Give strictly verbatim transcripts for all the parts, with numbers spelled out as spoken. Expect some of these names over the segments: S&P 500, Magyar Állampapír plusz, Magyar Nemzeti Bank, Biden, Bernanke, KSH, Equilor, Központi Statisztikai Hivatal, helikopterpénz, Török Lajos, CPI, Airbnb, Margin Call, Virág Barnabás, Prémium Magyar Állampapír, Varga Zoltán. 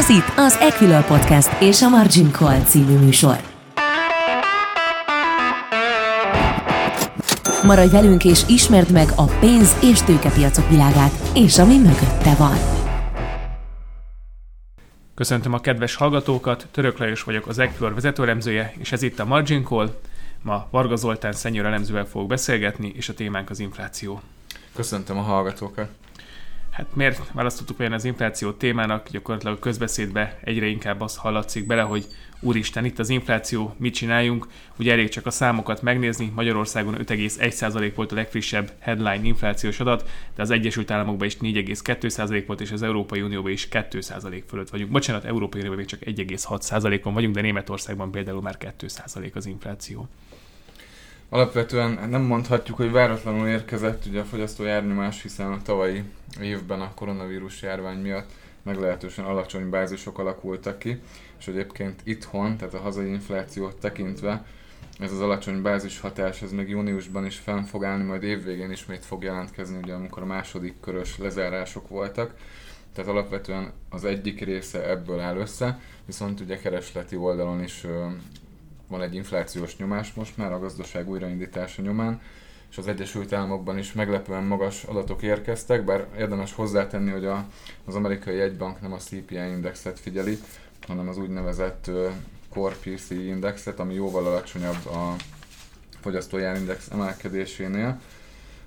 Ez itt az Equilor Podcast és a Margin Call című műsor. Maradj velünk és ismerd meg a pénz- és tőkepiacok világát, és ami mögötte van. Köszöntöm a kedves hallgatókat, Török Lajos vagyok, az Equilor vezetőelemzője, és ez itt a Margin Call. Ma Varga Zoltán senior elemzővel fogok beszélgetni, és a témánk az infláció. Köszöntöm a hallgatókat. Hát miért választottuk olyan az infláció témának? Gyakorlatilag a közbeszédbe egyre inkább azt hallatszik bele, hogy úristen, itt az infláció, mit csináljunk? Ugye elég csak a számokat megnézni, Magyarországon öt egész egy százalék volt a legfrissebb headline inflációs adat, de az Egyesült Államokban is négy egész kettő százalék volt, és az Európai Unióban is kettő százalék fölött vagyunk. Bocsánat, Európai Unióban még csak egy egész hat százalékon vagyunk, de Németországban például már kettő százalék az infláció. Alapvetően nem mondhatjuk, hogy váratlanul érkezett ugye a fogyasztói árnyomás, hiszen a tavalyi évben a koronavírus járvány miatt meglehetősen alacsony bázisok alakultak ki, és egyébként itthon, tehát a hazai inflációt tekintve ez az alacsony bázis hatás, ez még júniusban is fenn fog állni, majd évvégén ismét fog jelentkezni, ugye amikor a második körös lezárások voltak. Tehát alapvetően az egyik része ebből áll össze, viszont ugye keresleti oldalon is van egy inflációs nyomás most már a gazdaság újraindítása nyomán, és az Egyesült Államokban is meglepően magas adatok érkeztek, bár érdemes hozzátenni, hogy a, az amerikai jegybank nem a C P I indexet figyeli, hanem az úgynevezett uh, Core P C I indexet, ami jóval alacsonyabb a fogyasztói árindex emelkedésénél.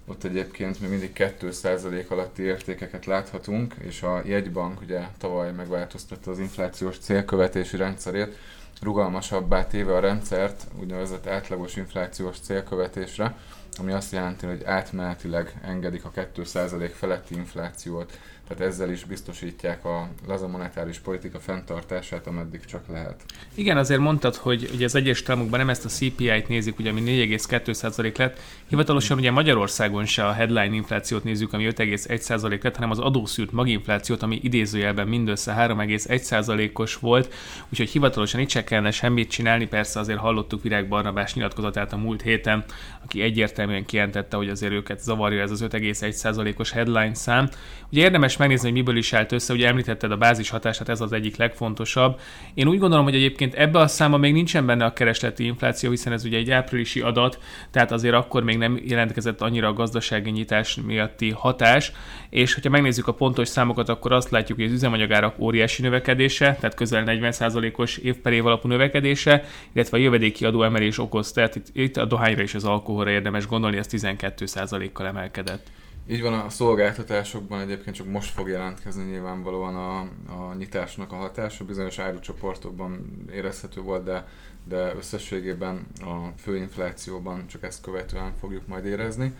Ott egyébként még mindig két százalék alatti értékeket láthatunk, és a jegybank ugye tavaly megváltoztatta az inflációs célkövetési rendszerét, rugalmasabbá téve a rendszert úgynevezett átlagos inflációs célkövetésre, ami azt jelenti, hogy átmenetileg engedik a két százalék feletti inflációt, tehát ezzel is biztosítják a laza monetáris politika fenntartását, ameddig csak lehet. Igen, azért mondtad, hogy ugye az Egyesült Államokban nem ezt a C P I-t nézik, ugye, ami négy egész kettő százalék lett. Hivatalosan ugye Magyarországon se a headline inflációt nézzük, ami öt egész egy százalék lett, hanem az adószűrt maginflációt, ami idézőjelben mindössze három egész egy százalékos volt, úgyhogy hivatalosan itt se kellene semmit csinálni. Persze azért hallottuk Virág Barnabás nyilatkozatát a múlt héten, aki egyértelműen kijelentette, hogy azért őket zavarja ez az öt egész egy százalékos headline szám. Ugye érdemes megnézni, hogy miből is állt össze, ugye említetted a bázis hatást, hát ez az egyik legfontosabb. Én úgy gondolom, hogy egyébként ebbe a számba még nincsen benne a keresleti infláció, hiszen ez ugye egy áprilisi adat, tehát azért akkor még nem jelentkezett annyira a gazdasági nyitás miatti hatás, és hogyha megnézzük a pontos számokat, akkor azt látjuk, hogy az üzemanyagárak óriási növekedése, tehát közel negyven százalékos év per év alapú növekedése, illetve a jövedéki adóemelés okozta, tehát itt, itt a dohányra és az alkoholra érdemes gondolni, ez tizenkét százalékkal emelkedett. Így van, a szolgáltatásokban egyébként csak most fog jelentkezni nyilvánvalóan a, a nyitásnak a hatása. Bizonyos árucsoportokban érezhető volt, de, de összességében a főinflációban csak ezt követően fogjuk majd érezni.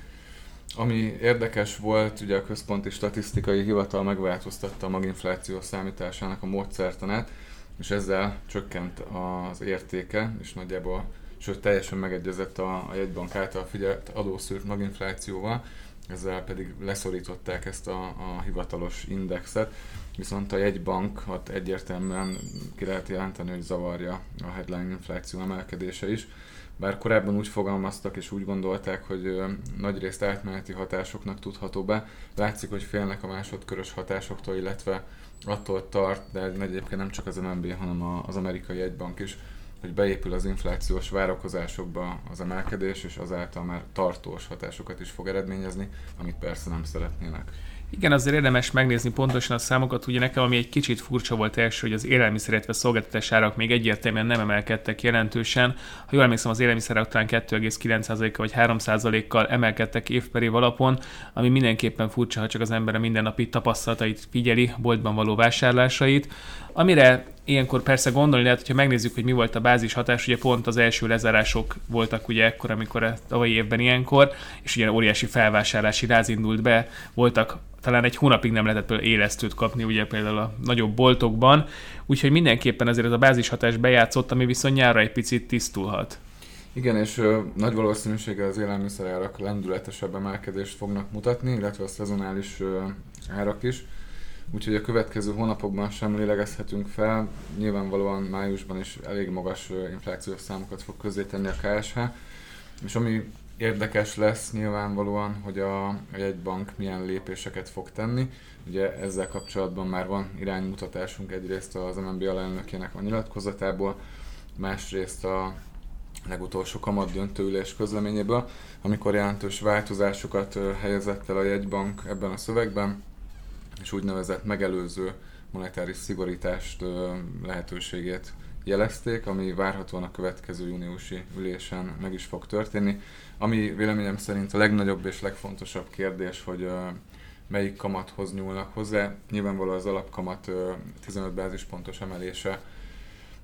Ami érdekes volt, ugye a Központi Statisztikai Hivatal megváltoztatta a maginfláció számításának a módszertanát, és ezzel csökkent az értéke, és nagyjából, sőt teljesen megegyezett a, a jegybank által figyelt adószűrt maginflációval, ezzel pedig leszorították ezt a, a hivatalos indexet, viszont a jegybankot egyértelműen ki lehet jelenteni, hogy zavarja a headline infláció emelkedése is. Bár korábban úgy fogalmaztak és úgy gondolták, hogy nagyrészt átmeneti hatásoknak tudható be, látszik, hogy félnek a másodkörös hatásoktól, illetve attól tart, de egyébként nem csak az em en bé, hanem az amerikai jegybank is, hogy beépül az inflációs várakozásokba az emelkedés, és azáltal már tartós hatásokat is fog eredményezni, amit persze nem szeretnének. Igen, azért érdemes megnézni pontosan a számokat, ugye nekem ami egy kicsit furcsa volt első, hogy az élelmiszer, illetve szolgáltatás árak még egyértelműen nem emelkedtek jelentősen. Ha jól emlékszem, az élelmiszerek talán két egész kilenc százalékkal vagy három százalékkal emelkedtek év per év alapon, ami mindenképpen furcsa, ha csak az ember a mindennapi tapasztalatait figyeli, boltban való vásárlásait. Amire ilyenkor persze gondolni lehet, hogyha megnézzük, hogy mi volt a bázis hatás, ugye pont az első lezárások voltak ugye ekkor, amikor a tavalyi évben ilyenkor, és ugye óriási felvásárlási ráz indult be, voltak talán egy hónapig nem lehetett például élesztőt kapni, ugye például a nagyobb boltokban, úgyhogy mindenképpen azért ez a bázis hatás bejátszott, ami viszont nyárra egy picit tisztulhat. Igen, és ö, nagy valószínűséggel az élelmiszerárak lendületesebb emelkedést fognak mutatni, illetve a szezonális ö, árak is. Úgyhogy a következő hónapokban sem lélegezhetünk fel, nyilvánvalóan májusban is elég magas inflációs számokat fog közzétenni a ká es há, és ami Érdekes lesz nyilvánvalóan, hogy a jegybank milyen lépéseket fog tenni. Ugye ezzel kapcsolatban már van iránymutatásunk egyrészt az em en bé alelnökének a nyilatkozatából, másrészt a legutolsó kamatdöntő ülés közleményéből, amikor jelentős változásokat helyezett el a jegybank ebben a szövegben, és úgynevezett megelőző monetáris szigorítást lehetőségét jelezték, ami várhatóan a következő júniusi ülésen meg is fog történni. Ami véleményem szerint a legnagyobb és legfontosabb kérdés, hogy melyik kamathoz nyúlnak hozzá. Nyilvánvalóan az alapkamat tizenöt bázispontos emelése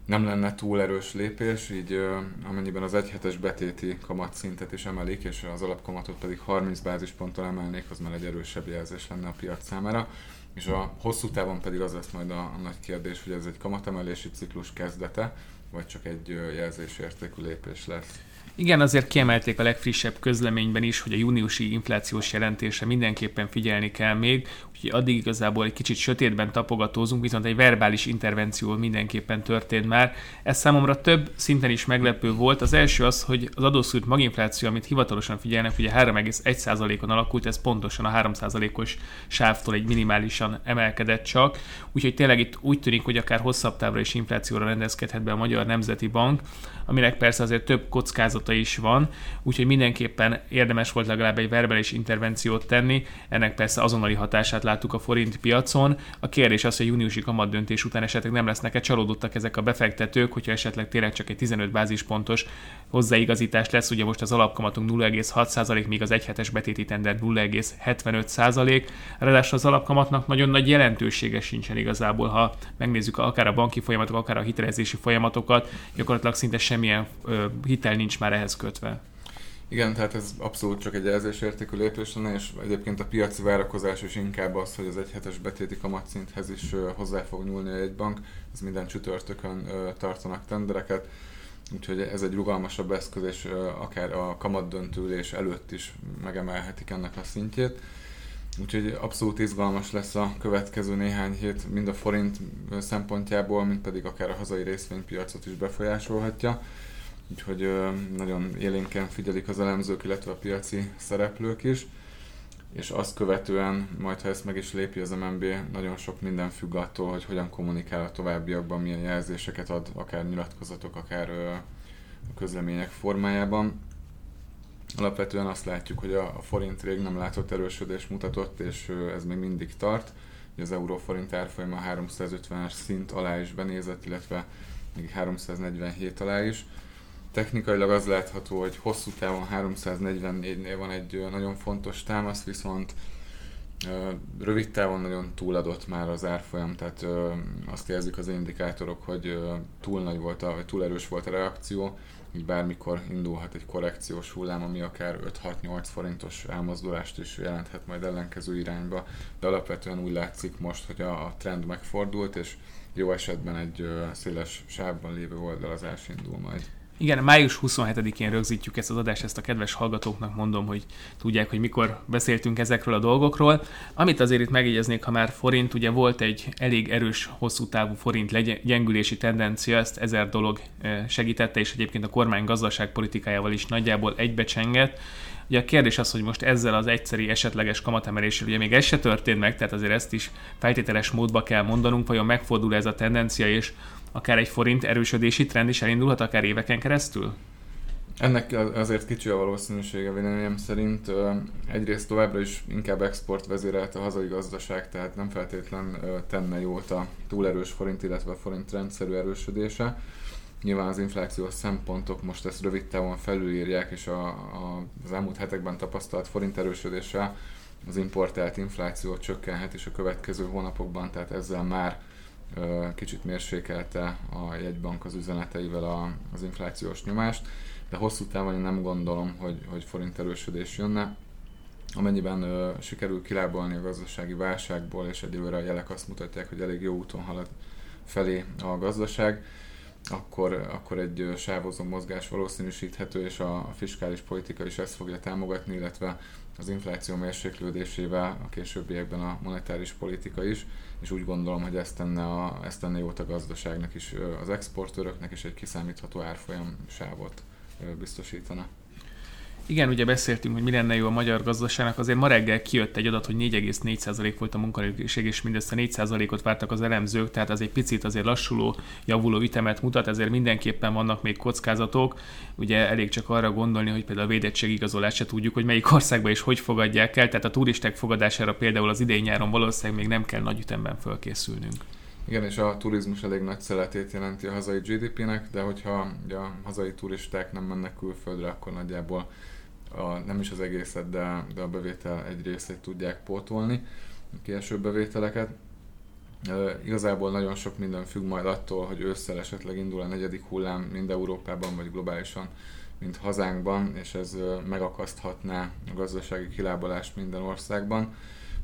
nem lenne túl erős lépés, így amennyiben az egyhetes betéti kamatszintet is emelik, és az alapkamatot pedig harminc bázisponttal emelnék, az már egy erősebb jelzés lenne a piac számára. És a hosszú távon pedig az lesz majd a, a nagy kérdés, hogy ez egy kamatemelési ciklus kezdete, vagy csak egy jelzésértékű lépés lesz. Igen, azért kiemelték a legfrissebb közleményben is, hogy a júniusi inflációs jelentése mindenképpen figyelni kell még, úgyhogy addig igazából egy kicsit sötétben tapogatózunk, viszont egy verbális intervenció mindenképpen történt már. Ez számomra több szinten is meglepő volt. Az első az, hogy az adószült maginfláció, amit hivatalosan figyelnek, ugye három egész egy százalékon alakult, ez pontosan a három százalékos sávtól egy minimálisan emelkedett csak. Úgyhogy tényleg itt úgy tűnik, hogy akár hosszabb távra is inflációra rendezkedhet be a Magyar Nemzeti Bank, aminek persze azért több kockázata is van, úgyhogy mindenképpen érdemes volt legalább egy verbális intervenciót tenni, ennek persze azonnali hatását láttuk a forint piacon. A kérdés az, hogy júniusi kamat döntés után esetleg nem lesznek-e csalódottak ezek a befektetők, hogyha esetleg tényleg csak egy tizenöt bázispontos hozzáigazítás lesz, ugye most az alapkamatunk nulla egész hat százalék, míg az egyhetes betéti tender nulla egész hetvenöt százalék. Ráadásul az alapkamatnak nagyon nagy jelentősége sincsen igazából, ha megnézzük akár a banki folyamatok, akár a hitelezési folyamatokat, gyakorlatilag szinte semmilyen ö, hitel nincs már ehhez kötve. Igen, tehát ez abszolút csak egy jelzésértékű lépés lenne, és egyébként a piaci várakozás is inkább az, hogy az egyhetes betéti kamatszinthez is hozzá fog nyúlni egy bank, ez minden csütörtökön tartanak tendereket, úgyhogy ez egy rugalmasabb eszköz, és akár a kamatdöntőülés előtt is megemelhetik ennek a szintjét. Úgyhogy abszolút izgalmas lesz a következő néhány hét, mind a forint szempontjából, mind pedig akár a hazai részvénypiacot is befolyásolhatja. Úgyhogy nagyon élénken figyelik az elemzők, illetve a piaci szereplők is, és azt követően, majd ha ezt meg is lépi az em en bé, nagyon sok minden függ attól, hogy hogyan kommunikál a továbbiakban, milyen jelzéseket ad, akár nyilatkozatok, akár közlemények formájában. Alapvetően azt látjuk, hogy a forint rég nem látott erősödést mutatott, és ez még mindig tart. Az euróforint árfolyama háromszázötvenes szint alá is benézett, illetve még háromszáznegyvenhét alá is. Technikailag az látható, hogy hosszú távon háromszáznegyvennégynél van egy nagyon fontos támasz, viszont rövid távon nagyon túladott már az árfolyam, tehát azt érzik az indikátorok, hogy túl nagy volt, a, vagy túl erős volt a reakció, így bármikor indulhat egy korrekciós hullám, ami akár öt-hat-nyolc forintos elmozdulást is jelenthet majd ellenkező irányba, de alapvetően úgy látszik most, hogy a, a trend megfordult, és jó esetben egy széles sávban lévő oldalazás indul majd. Igen, május huszonhetedikén rögzítjük ezt az adást, ezt a kedves hallgatóknak mondom, hogy tudják, hogy mikor beszéltünk ezekről a dolgokról. Amit azért itt megjegyeznék, ha már forint, ugye volt egy elég erős, hosszú távú forint legy- gyengülési tendencia, ezt ezer dolog segítette, és egyébként a kormány gazdaságpolitikájával is nagyjából egybecsengett. Ugye a kérdés az, hogy most ezzel az egyszeri esetleges kamatemeléssel, ugye még ez se történt meg, tehát azért ezt is feltételes módba kell mondanunk, vajon megfordul ez a tendencia, és akár egy forint erősödési trend is elindulhat, akár éveken keresztül? Ennek azért kicsi a valószínűsége véleményem szerint. Egyrészt továbbra is inkább exportvezérelt a hazai gazdaság, tehát nem feltétlen tenne jót a túlerős forint, illetve a forint rendszerű erősödése. Nyilván az inflációs szempontok most ezt rövid távon felülírják, és a, a, az elmúlt hetekben tapasztalt forint erősödéssel az importált infláció csökkenhet is a következő hónapokban, tehát ezzel már kicsit mérsékelte a jegybank az üzeneteivel a, az inflációs nyomást, de hosszú távon én nem gondolom, hogy, hogy forint erősödés jönne. Amennyiben ö, sikerül kilábalni a gazdasági válságból, és egyelőre a jelek azt mutatják, hogy elég jó úton halad felé a gazdaság, akkor, akkor egy sávozó mozgás valószínűsíthető, és a, a fiskális politika is ezt fogja támogatni, illetve az infláció mérséklődésével a későbbiekben a monetáris politika is, és úgy gondolom, hogy ezt tenne, a, ezt tenne jót a gazdaságnak is, az exportőröknek is egy kiszámítható árfolyam sávot biztosítana. Igen, ugye beszéltünk, hogy mi lenne jó a magyar gazdaságnak, azért ma reggel kijött egy adat, hogy négy egész négy százalék volt a munkanélküliség, és mindössze négy százalékot vártak az elemzők, tehát ez egy picit azért lassuló, javuló ütemet mutat, ezért mindenképpen vannak még kockázatok. Ugye elég csak arra gondolni, hogy például a védettségigazolást se tudjuk, hogy melyik országban is hogy fogadják el, tehát a turisták fogadására például az idén nyáron valószínűleg még nem kell nagy ütemben fölkészülnünk. Igen, és a turizmus elég nagy szeletét jelenti a hazai gé dé pének, de hogyha ugye, a hazai turisták nem mennek külföldre, akkor nagyjából a, nem is az egészet, de, de a bevétel egy részét tudják pótolni, a kieső bevételeket. E, igazából nagyon sok minden függ majd attól, hogy ősszel esetleg indul a negyedik hullám mind Európában vagy globálisan, mint hazánkban, és ez megakaszthatná a gazdasági kilábalást minden országban.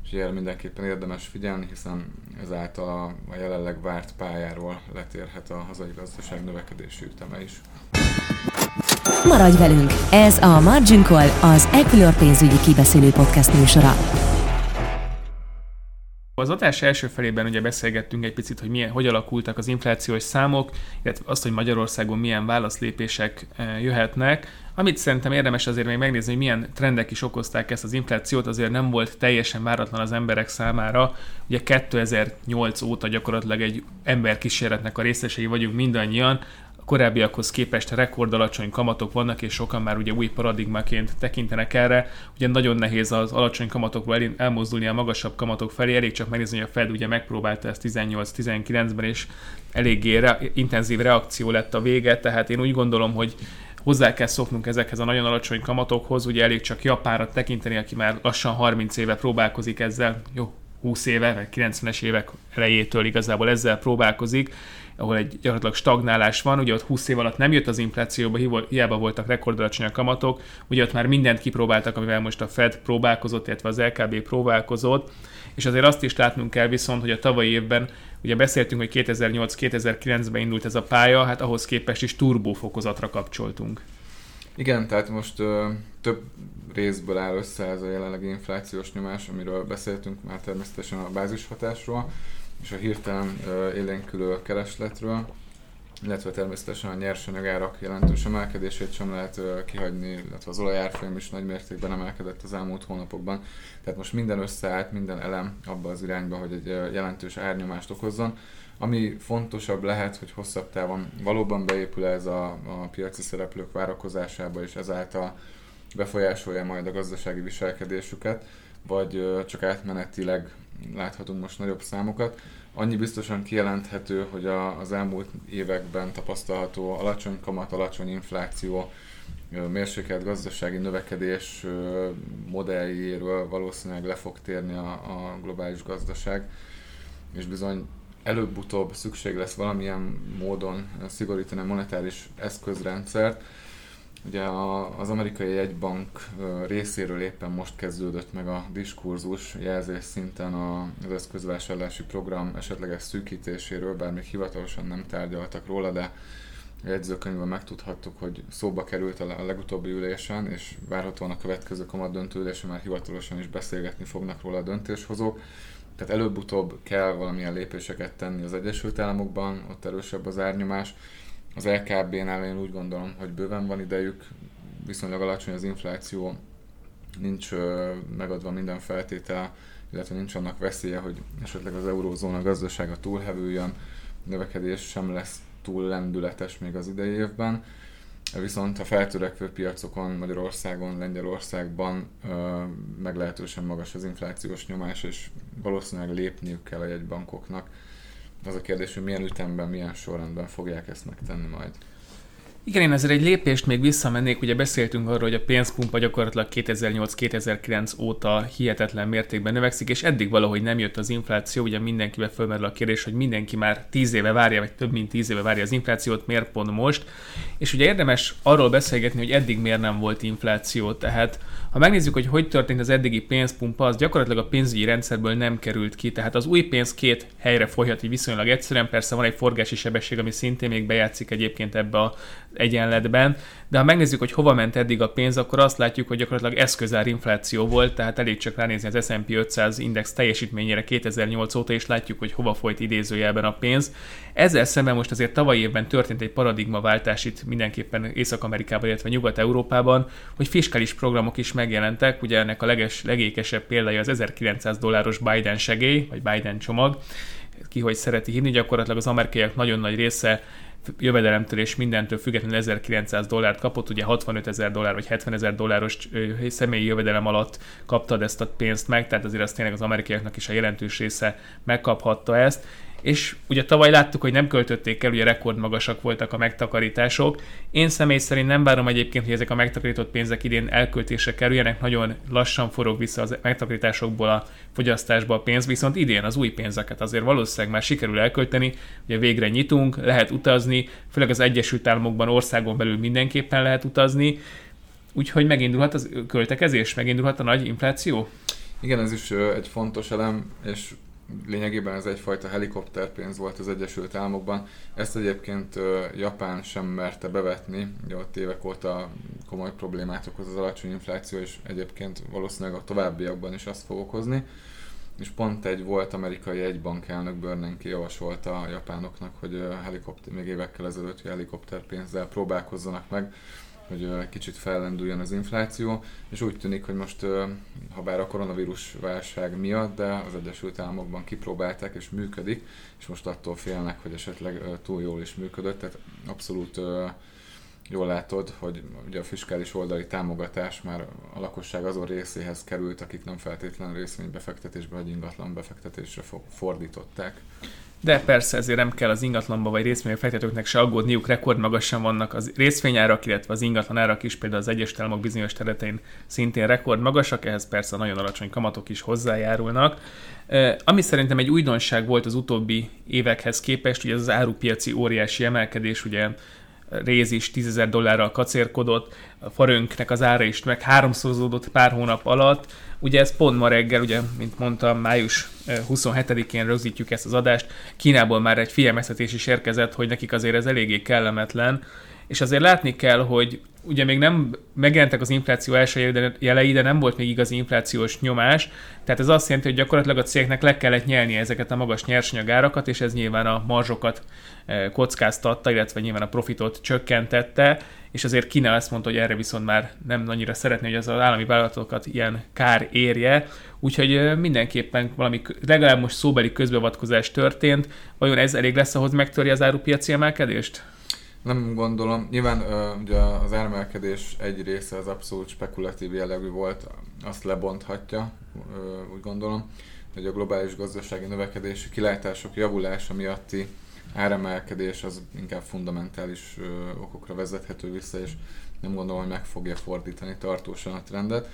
És erre mindenképpen érdemes figyelni, hiszen ezáltal a jelenleg várt pályáról letérhet a hazai gazdaság növekedési üteme is. Maradj velünk! Ez a Margin Call, az Equilor pénzügyi kibeszélő podcast műsora. Az adás első felében ugye beszélgettünk egy picit, hogy milyen, hogy alakultak az inflációs számok, illetve azt, hogy Magyarországon milyen válaszlépések jöhetnek. Amit szerintem érdemes azért még megnézni, hogy milyen trendek is okozták ezt az inflációt, azért nem volt teljesen váratlan az emberek számára. Ugye kétezer-nyolc óta gyakorlatilag egy emberkísérletnek a részesei vagyunk mindannyian, korábbiakhoz képest rekordalacsony kamatok vannak, és sokan már ugye új paradigmaként tekintenek erre. Ugye nagyon nehéz az alacsony kamatokból elmozdulni a magasabb kamatok felé, elég csak megnézni, hogy a Fed ugye megpróbálta ezt tizennyolc-tizenkilencben, és eléggé re- intenzív reakció lett a vége, tehát én úgy gondolom, hogy hozzá kell szoknunk ezekhez a nagyon alacsony kamatokhoz, ugye elég csak Japánra tekinteni, aki már lassan harminc éve próbálkozik ezzel, jó, húsz éve, meg kilencvenes évek elejétől igazából ezzel próbálkozik, ahol egy gyakorlatilag stagnálás van, ugye ott húsz év alatt nem jött az inflációba, hiába voltak rekordalacsony a kamatok, ugye ott már mindent kipróbáltak, amivel most a Fed próbálkozott, illetve az el ká bé próbálkozott, és azért azt is látnunk kell viszont, hogy a tavalyi évben, ugye beszéltünk, hogy kétezer-nyolc-kétezer-kilencben indult ez a pálya, hát ahhoz képest is turbófokozatra kapcsoltunk. Igen, tehát most ö, több részből áll össze ez a jelenlegi inflációs nyomás, amiről beszéltünk már természetesen a bázishatásról, és a hirtelen élénkülő keresletről, illetve természetesen a nyersanyagárak jelentős emelkedését sem lehet kihagyni, illetve az olajárfolyam is nagy mértékben emelkedett az elmúlt hónapokban. Tehát most minden összeállt, minden elem abba az irányba, hogy egy jelentős árnyomást okozzon. Ami fontosabb lehet, hogy hosszabb távon valóban beépül ez a, a piaci szereplők várakozásába, és ezáltal befolyásolja majd a gazdasági viselkedésüket, vagy csak átmenetileg láthatunk most nagyobb számokat. Annyi biztosan kijelenthető, hogy a, az elmúlt években tapasztalható alacsony kamat, alacsony infláció, mérsékelt gazdasági növekedés modelljéről valószínűleg le fog térni a, a globális gazdaság, és bizony előbb-utóbb szükség lesz valamilyen módon szigorítani a monetáris eszközrendszert. Ugye az amerikai jegybank részéről éppen most kezdődött meg a diskurzus jelzés szinten az eszközvásárlási program esetleges szűkítéséről, bár még hivatalosan nem tárgyaltak róla, de a jegyzőkönyvben megtudhattuk, hogy szóba került a legutóbbi ülésen, és várhatóan a következő kamatdöntő ülésen már hivatalosan is beszélgetni fognak róla a döntéshozók. Tehát előbb-utóbb kell valamilyen lépéseket tenni az Egyesült Államokban, ott erősebb az árnyomás. Az el ká bé-nál én úgy gondolom, hogy bőven van idejük, viszonylag alacsony az infláció, nincs megadva minden feltétel, illetve nincs annak veszélye, hogy esetleg az eurózóna gazdasága túlhevüljön, növekedés sem lesz túl lendületes még az idei évben. Viszont a feltörekvő piacokon, Magyarországon, Lengyelországban meglehetősen magas az inflációs nyomás, és valószínűleg lépniük kell a jegybankoknak. Az a kérdés, hogy milyen ütemben, milyen sorrendben fogják ezt megtenni majd. Igen, én azért egy lépést még visszamennék, ugye beszéltünk arról, hogy a pénzpumpa gyakorlatilag kétezer-nyolc-kétezer-kilenc óta hihetetlen mértékben növekszik, és eddig valahogy nem jött az infláció, ugye mindenkibe fölmerül a kérdés, hogy mindenki már tíz éve várja, vagy több mint tíz éve várja az inflációt, miért pont most? És ugye érdemes arról beszélgetni, hogy eddig miért nem volt infláció, tehát ha megnézzük, hogy hogy történt az eddigi pénzpumpa, az gyakorlatilag a pénzügyi rendszerből nem került ki, tehát az új pénz két helyre folyhat, így viszonylag egyszerűen, persze van egy forgási sebesség, ami szintén még bejátszik egyébként ebbe a egyenletben, de ha megnézzük, hogy hova ment eddig a pénz, akkor azt látjuk, hogy gyakorlatilag eszközár infláció volt, tehát elég csak ránézni az es and pé ötszáz index teljesítményére kétezer-nyolc óta, és látjuk, hogy hova folyt idézőjelben a pénz. Ezzel szemben most azért tavaly évben történt egy paradigmaváltás itt mindenképpen Észak-Amerikában, illetve Nyugat-Európában, hogy fiskális programok is megjelentek, ugye ennek a leges, legékesebb példája az ezerkilencszáz dolláros Biden segély, vagy Biden csomag, ki hogy szereti hívni, gyakorlatilag az amerikaiak nagyon nagy része jövedelemtől és mindentől függetlenül ezerkilencszáz dollárt kapott, ugye hatvanötezer dollár vagy hetvenezer dolláros személyi jövedelem alatt kaptad ezt a pénzt meg, tehát azért az tényleg az amerikaiaknak is a jelentős része megkaphatta ezt. És ugye tavaly láttuk, hogy nem költötték el, ugye rekordmagasak voltak a megtakarítások. Én személy szerint nem várom egyébként, hogy ezek a megtakarított pénzek idén elköltésre kerüljenek, nagyon lassan forog vissza a megtakarításokból a fogyasztásba a pénz, viszont idén az új pénzeket azért valószínűleg már sikerül elkölteni, ugye végre nyitunk, lehet utazni, főleg az Egyesült Államokban országon belül mindenképpen lehet utazni, úgyhogy megindulhat a költekezés, megindulhat a nagy infláció? Igen, ez is egy fontos elem, és lényegében ez egyfajta helikopterpénz volt az Egyesült Államokban. Ezt egyébként Japán sem merte bevetni, ugye ott évek óta komoly problémát okoz az alacsony infláció, és egyébként valószínűleg a továbbiakban is azt fog okozni. És pont egy volt amerikai egybankelnök, Bernanke javasolta a japánoknak, hogy helikopter, még évekkel ezelőtt hogy helikopterpénzzel próbálkozzanak meg, hogy kicsit fellendüljön az infláció, és úgy tűnik, hogy most, ha bár a koronavírus válság miatt, de az Egyesült Államokban kipróbálták és működik, és most attól félnek, hogy esetleg túl jól is működött, tehát abszolút jól látod, hogy ugye a fiskális oldali támogatás már a lakosság azon részéhez került, akik nem feltétlen részvénybefektetésbe vagy ingatlan befektetésre fordították. De persze ezért nem kell az ingatlanba vagy részvénybefektetőknek se aggódniuk, rekordmagasan vannak az részvényárak, illetve az ingatlanárak is, például az Egyesült Államok bizonyos területein szintén rekordmagasak, ehhez persze nagyon alacsony kamatok is hozzájárulnak. Ami szerintem egy újdonság volt az utóbbi évekhez képest, ugye ez az árupiaci óriási emelkedés, ugye réz is tízezer dollárral kacérkodott, a forintnek az ára is meg háromszorozódott pár hónap alatt. Ugye ez pont ma reggel, ugye, mint mondtam, május huszonhetedikén rögzítjük ezt az adást, Kínából már egy figyelmeztetés is érkezett, hogy nekik azért ez eléggé kellemetlen, és azért látni kell, hogy ugye még nem megjelentek az infláció első jelei, de nem volt még igazi inflációs nyomás, tehát ez azt jelenti, hogy gyakorlatilag a cégeknek le kellett nyelni ezeket a magas nyersanyagárakat, és ez nyilván a marzsokat kockáztatta, illetve nyilván a profitot csökkentette, és azért Kína azt mondta, hogy erre viszont már nem annyira szeretné, hogy az állami vállalatokat ilyen kár érje, úgyhogy mindenképpen valami, legalább most szóbeli közbeavatkozás történt, vajon ez elég lesz ahhoz, megtörje az árupiaci emelkedést? Nem gondolom. Nyilván ugye az áremelkedés egy része az abszolút spekulatív jellegű volt, azt lebonthatja, úgy gondolom, hogy a globális gazdasági növekedési kilátások javulása miatti áremelkedés az inkább fundamentális okokra vezethető vissza, és nem gondolom, hogy meg fogja fordítani tartósan a trendet.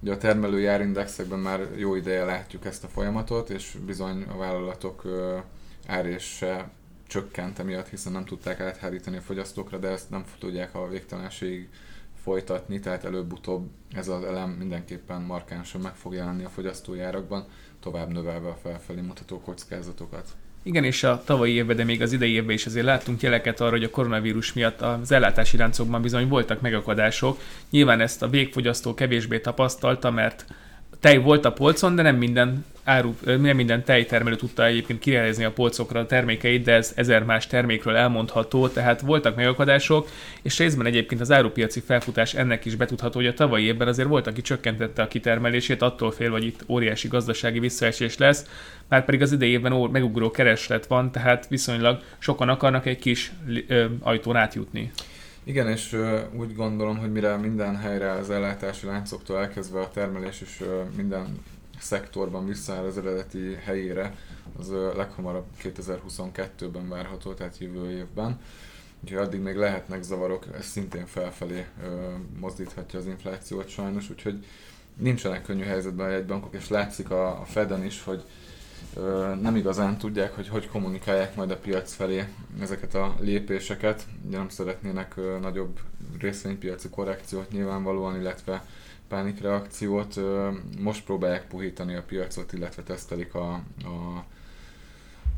Ugye a termelői árindexekben már jó ideje látjuk ezt a folyamatot, és bizony a vállalatok árése csökkent emiatt, hiszen nem tudták áthárítani a fogyasztókra, de ezt nem tudják a végtelenségig folytatni, tehát előbb-utóbb ez az elem mindenképpen markánsan meg fog jelenni a fogyasztói árakban, tovább növelve a felfelé mutató kockázatokat. Igen, és a tavalyi évben, de még az idei évben is azért láttunk jeleket arra, hogy a koronavírus miatt az ellátási láncokban bizony voltak megakadások. Nyilván ezt a végfogyasztó kevésbé tapasztalta, mert tej volt a polcon, de nem minden áru, nem minden tejtermelő tudta egyébként kirehelyezni a polcokra a termékeit, de ez ezer más termékről elmondható, tehát voltak megakadások, és részben egyébként az árupiaci felfutás ennek is betudható, hogy a tavalyi évben azért volt, aki csökkentette a kitermelését, attól fél, hogy itt óriási gazdasági visszaesés lesz, már pedig az idei évben megugró kereslet van, tehát viszonylag sokan akarnak egy kis ö, ajtón átjutni. Igen, és úgy gondolom, hogy mire minden helyre az ellátási láncoktól elkezdve a termelés is minden szektorban visszaáll az eredeti helyére, az leghamarabb kétezer-huszonkettőben várható, tehát jövő évben. Úgyhogy addig még lehetnek zavarok, ez szintén felfelé mozdíthatja az inflációt sajnos, úgyhogy nincsenek könnyű helyzetben a jegybankok, és látszik a Feden is, hogy nem igazán tudják, hogy hogy kommunikálják majd a piac felé ezeket a lépéseket. Ugye nem szeretnének nagyobb részvénypiaci korrekciót nyilvánvalóan, illetve pánikreakciót. Most próbálják puhítani a piacot, illetve tesztelik a, a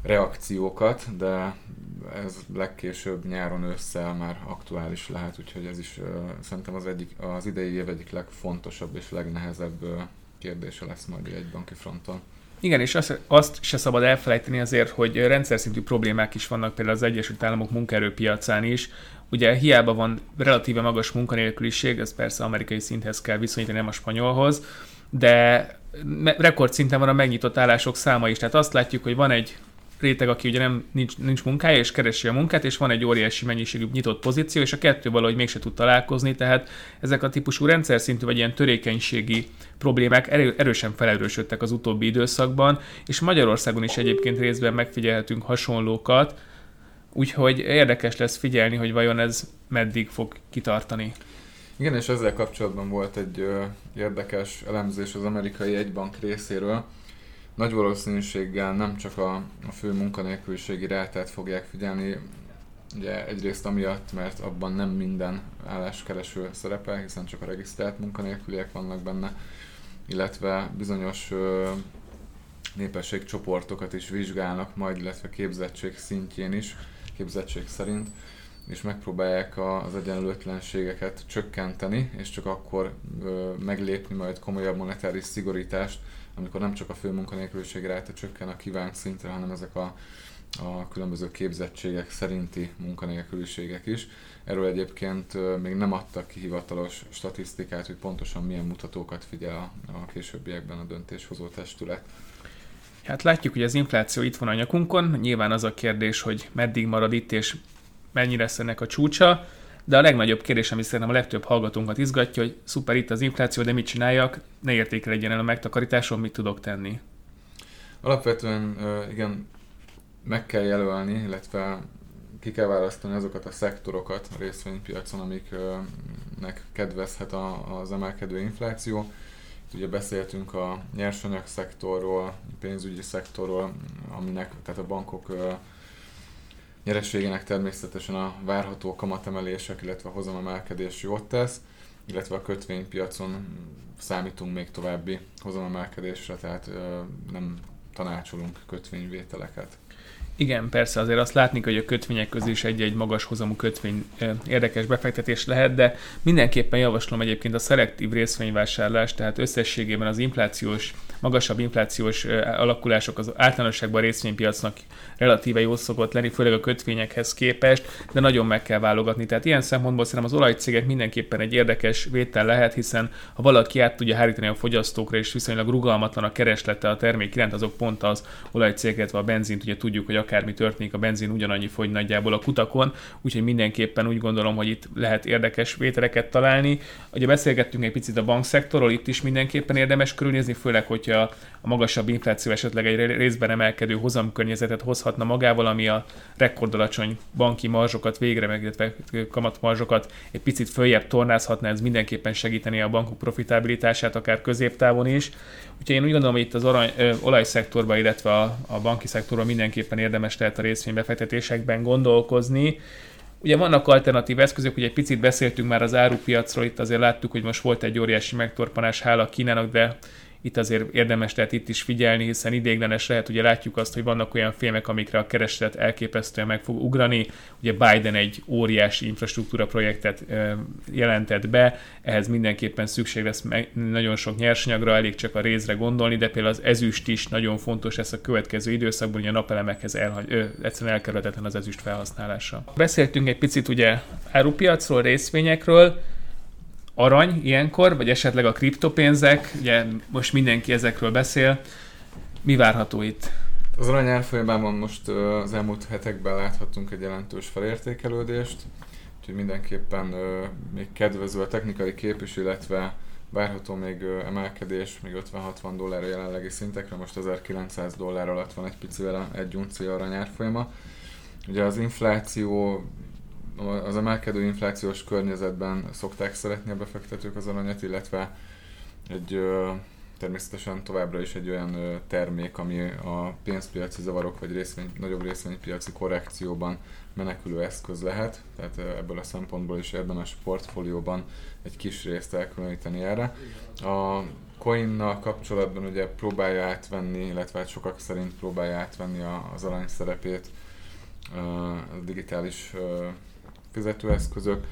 reakciókat, de ez legkésőbb nyáron ősszel már aktuális lehet, úgyhogy ez is szerintem az, egyik, az idei év egyik legfontosabb és legnehezebb kérdése lesz majd egy banki fronton. Igen, és azt, azt se szabad elfelejteni azért, hogy rendszer szintű problémák is vannak például az Egyesült Államok munkaerőpiacán is. Ugye hiába van relatíve magas munkanélküliség, ez persze amerikai szinthez kell viszonyítani, nem a spanyolhoz, de rekordszinten van a megnyitott állások száma is. Tehát azt látjuk, hogy van egy réteg, aki ugye nem, nincs, nincs munkája, és keresi a munkát, és van egy óriási mennyiségű nyitott pozíció, és a kettő valahogy mégse tud találkozni, tehát ezek a típusú rendszer szintű vagy ilyen törékenységi problémák erősen felerősödtek az utóbbi időszakban, és Magyarországon is egyébként részben megfigyelhetünk hasonlókat, úgyhogy érdekes lesz figyelni, hogy vajon ez meddig fog kitartani. Igen, és ezzel kapcsolatban volt egy ö, érdekes elemzés az amerikai egybank részéről. Nagy valószínűséggel nem csak a, a fő munkanélküliségi rátát fogják figyelni, ugye egyrészt amiatt, mert abban nem minden álláskereső szerepel, hiszen csak a regisztrált munkanélküliek vannak benne, illetve bizonyos ö, népességcsoportokat is vizsgálnak majd, illetve képzettség szintjén is, képzettség szerint, és megpróbálják az egyenlőtlenségeket csökkenteni, és csak akkor ö, meglépni majd komolyabb monetáris szigorítást, amikor nem csak a fő munkanélküliség ráta csökken a kívánt szintre, hanem ezek a, a különböző képzettségek szerinti munkanélküliségek is. Erről egyébként még nem adtak ki hivatalos statisztikát, hogy pontosan milyen mutatókat figyel a, a későbbiekben a döntéshozó testület. Hát látjuk, hogy az infláció itt van a nyakunkon, nyilván az a kérdés, hogy meddig marad itt és mennyi lesz ennek a csúcsa, de a legnagyobb kérdés, ami szerintem a legtöbb hallgatónkat izgatja, hogy szuper itt az infláció, de mit csináljak, ne értékelődjön el a megtakarításon, mit tudok tenni? Alapvetően igen, meg kell jelölni, illetve ki kell választani azokat a szektorokat a részvénypiacon, amiknek kedvezhet az emelkedő infláció. Itt ugye beszéltünk a nyersanyag szektorról, pénzügyi szektorról, aminek, tehát a bankok nyereségének természetesen a várható kamatemelések, illetve a hozamemelkedés jót tesz, illetve a kötvénypiacon számítunk még további hozamemelkedésre, tehát ö, nem tanácsolunk kötvényvételeket. Igen, persze azért azt látni, hogy a kötvények közé is egy-egy magas hozamú kötvény ö, érdekes befektetés lehet, de mindenképpen javaslom egyébként a szelektív részvényvásárlást, tehát összességében az inflációs, magasabb inflációs ö, alakulások az általánosságban a részvénypiacnak relatíve jól szokott lenni, főleg a kötvényekhez képest, de nagyon meg kell válogatni. Tehát ilyen szempontból szerintem az olajcégek mindenképpen egy érdekes vétel lehet, hiszen ha valaki át tudja hárítani a fogyasztókra, és viszonylag rugalmatlan a kereslete a termék iránt, azok pont az olajcégeket, vagy a benzint, ugye tudjuk, hogy akármi történik, a benzin ugyanannyi fogy nagyjából a kutakon, úgyhogy mindenképpen úgy gondolom, hogy itt lehet érdekes vételeket találni. Ugye beszélgettünk egy picit a bankszektorról, itt is mindenképpen érdemes körülnézni, főleg, hogyha a magasabb infláció esetleg egy részben emelkedő hozamkörnyezetet hozhatna magával, ami a rekordalacsony banki marzsokat végre, meg illetve kamatmarzsokat egy picit följebb tornázhatna, ez mindenképpen segíteni a bankok profitabilitását, akár középtávon is. Úgyhogy én úgy gondolom, hogy itt az arany, ö, olajszektorban, illetve a, a banki szektorban mindenképpen érdemes lehet a részvénybefektetésekben gondolkozni. Ugye vannak alternatív eszközök, ugye egy picit beszéltünk már az árupiacról, itt azért láttuk, hogy most volt egy óriási megtorpanás, hála Kínának, de itt azért érdemes lehet itt is figyelni, hiszen ideiglenes lehet, ugye látjuk azt, hogy vannak olyan filmek, amikre a kereslet elképesztően meg fog ugrani. Ugye Biden egy óriási infrastruktúra projektet jelentett be, ehhez mindenképpen szükség lesz nagyon sok nyersanyagra, elég csak a rézre gondolni, de például az ezüst is nagyon fontos lesz a következő időszakban, ugye a napelemekhez elhagy, ö, egyszerűen elkerülhetetlen az ezüst felhasználása. Beszéltünk egy picit ugye árupiacról, részvényekről, arany ilyenkor, vagy esetleg a kriptopénzek, ugye most mindenki ezekről beszél. Mi várható itt? Az arany árfolyamában most az elmúlt hetekben láthatunk egy jelentős felértékelődést, úgyhogy mindenképpen még kedvező a technikai kép is, illetve várható még emelkedés, még ötven-hatvan dollár a jelenlegi szintekre, most ezerkilencszáz dollár alatt van egy picivel egy uncia arany árfolyama. Ugye az infláció... Az emelkedő inflációs környezetben szokták szeretni a befektetők az aranyat, illetve egy, természetesen továbbra is egy olyan termék, ami a pénzpiaci zavarok vagy részvény, nagyobb részvénypiaci korrekcióban menekülő eszköz lehet, tehát ebből a szempontból is érdemes portfólióban egy kis részt elkülöníteni erre. A coinnal kapcsolatban ugye próbálja átvenni, illetve hát sokak szerint próbálja átvenni az arany szerepét digitális fizetőeszközök.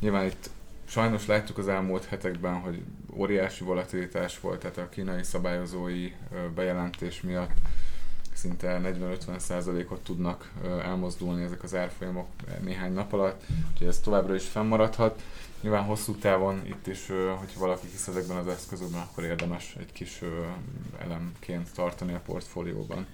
Nyilván itt sajnos láttuk az elmúlt hetekben, hogy óriási volatilitás volt, tehát a kínai szabályozói bejelentés miatt szinte negyven-ötven százalékot tudnak elmozdulni ezek az árfolyamok néhány nap alatt, úgyhogy ez továbbra is fennmaradhat. Nyilván hosszú távon itt is, hogyha valaki hisz ezekben az eszközökben, akkor érdemes egy kis elemként tartani a portfólióban.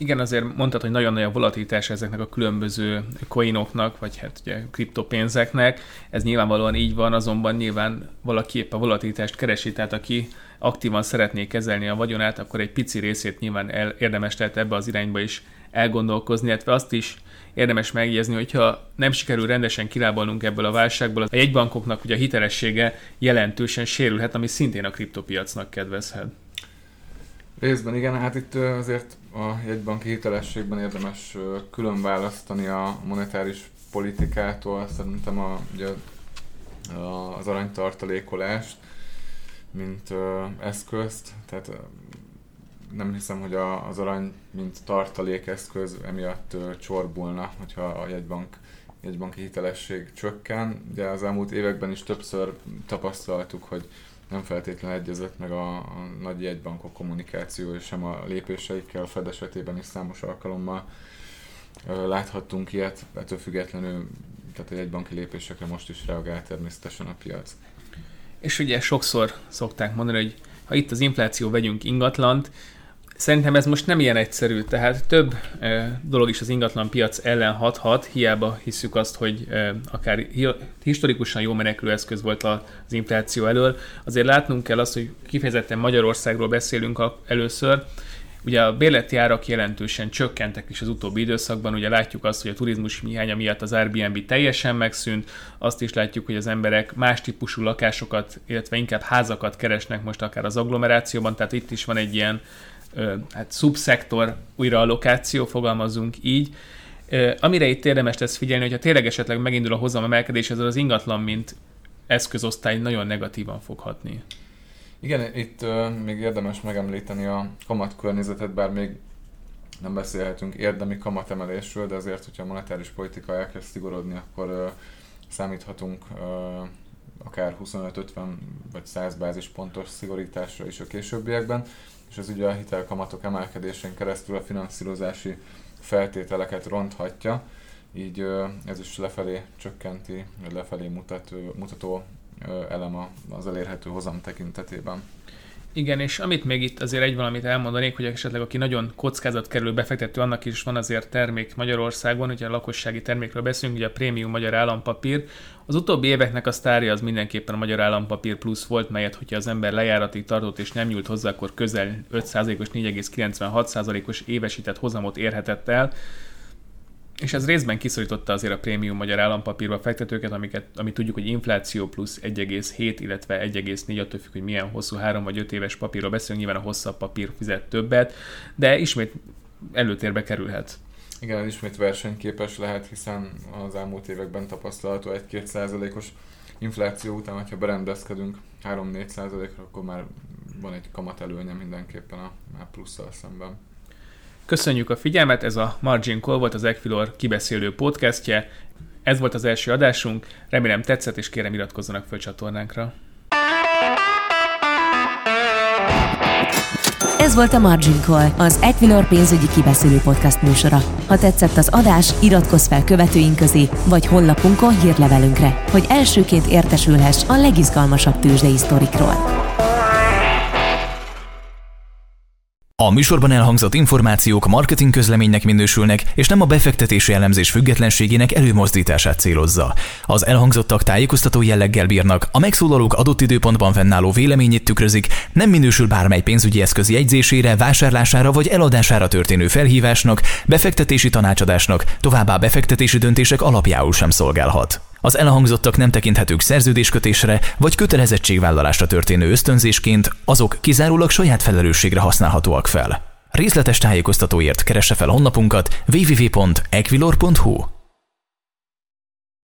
Igen, azért mondtad, hogy nagyon nagy a volatilitás ezeknek a különböző coinoknak, vagy hát ugye kriptopénzeknek. Ez nyilvánvalóan így van, azonban nyilván valaki épp a volatilitást keresi, tehát aki aktívan szeretné kezelni a vagyonát, akkor egy pici részét nyilván el, érdemes lehet ebbe az irányba is elgondolkozni, illetve azt is érdemes megjegyezni, hogyha nem sikerül rendesen kilábalnunk ebből a válságból, a jegybankoknak ugye a hitelessége jelentősen sérülhet, ami szintén a kriptopiacnak kedvezhet. Részben igen, hát itt azért a jegybanki hitelességben érdemes külön választani a monetáris politikától, szerintem a, ugye, az aranytartalékolást, mint eszközt, tehát nem hiszem, hogy az arany, mint tartalékeszköz emiatt csorbulna, hogyha a jegybank, jegybanki hitelesség csökken. Ugye az elmúlt években is többször tapasztaltuk, hogy nem feltétlenül egyezett meg a, a nagy jegybankok kommunikációja sem a lépéseikkel, a Fed esetében is számos alkalommal láthattunk ilyet, ettől függetlenül tehát a jegybanki lépésekre most is reagál természetesen a piac. És ugye sokszor szokták mondani, hogy ha itt az infláció, vegyünk ingatlant. Szerintem ez most nem ilyen egyszerű, tehát több e, dolog is az ingatlan piac ellen hathat, hiába hiszük azt, hogy e, akár hi- historikusan jó menekülő eszköz volt az infláció elől. Azért látnunk kell azt, hogy kifejezetten Magyarországról beszélünk a, először. Ugye a bérleti árak jelentősen csökkentek is az utóbbi időszakban, ugye látjuk azt, hogy a turizmus hiánya miatt az Airbnb teljesen megszűnt, azt is látjuk, hogy az emberek más típusú lakásokat, illetve inkább házakat keresnek most akár az agglomerációban, tehát itt is van egy ilyen hát szubszektor újraallokáció, fogalmazunk így. Amire itt érdemes lesz figyelni, hogyha tényleg esetleg megindul a hozamemelkedés, ezzel az ingatlan, mint eszközosztály nagyon negatívan fog hatni. Igen, itt uh, még érdemes megemlíteni a kamatkörnyezetet, bár még nem beszélhetünk érdemi kamatemelésről, de azért, hogyha a monetáris politika elkezd szigorodni, akkor uh, számíthatunk uh, akár huszonöt-ötven vagy száz bázispontos szigorításra is a későbbiekben, és ez ugye a hitelkamatok emelkedésén keresztül a finanszírozási feltételeket ronthatja, így uh, ez is lefelé csökkenti, lefelé mutató, mutató elem az elérhető hozam tekintetében. Igen, és amit még itt azért egy valamit elmondanék, hogy esetleg aki nagyon kockázatkerülő befektető, annak is van azért termék Magyarországon, ugye a lakossági termékről beszélünk, ugye a Prémium Magyar Állampapír. Az utóbbi éveknek a sztárja az mindenképpen a Magyar Állampapír plusz volt, melyet, hogyha az ember lejáratig tartott és nem nyúlt hozzá, akkor közel öt százalékos, négy egész kilencvenhat százalékos évesített hozamot érhetett el. És ez részben kiszorította azért a Prémium Magyar Állampapírba fektetőket, amiket, amit tudjuk, hogy infláció plusz egy egész hét, illetve egy egész négy, attól függ, hogy milyen hosszú három vagy öt éves papírról beszélünk, nyilván a hosszabb papír fizet többet, de ismét előtérbe kerülhet. Igen, ismét versenyképes lehet, hiszen az elmúlt években tapasztalható egy-két százalékos infláció után, hogyha berendezkedünk három-négy százalékra, akkor már van egy kamatelőnye mindenképpen a, a plusszal szemben. Köszönjük a figyelmet, ez a Margin Call volt az Equilor kibeszélő podcastje. Ez volt az első adásunk, remélem tetszett, és kérem iratkozzanak föl csatornánkra. Ez volt a Margin Call, az Equilor pénzügyi kibeszélő podcast műsora. Ha tetszett az adás, iratkozz fel követőink közé, vagy honlapunkon hírlevelünkre, hogy elsőként értesülhess a legizgalmasabb tőzsdei sztorikról. A műsorban elhangzott információk marketing közleménynek minősülnek, és nem a befektetési elemzés függetlenségének előmozdítását célozza. Az elhangzottak tájékoztató jelleggel bírnak, a megszólalók adott időpontban fennálló véleményét tükrözik, nem minősül bármely pénzügyi eszköz jegyzésére, vásárlására vagy eladására történő felhívásnak, befektetési tanácsadásnak, továbbá befektetési döntések alapjául sem szolgálhat. Az elhangzottak nem tekinthetők szerződéskötésre vagy kötelezettségvállalásra történő ösztönzésként, azok kizárólag saját felelősségre használhatóak fel. Részletes tájékoztatóért keresse fel honlapunkat double-u double-u double-u pont equilor pont hu.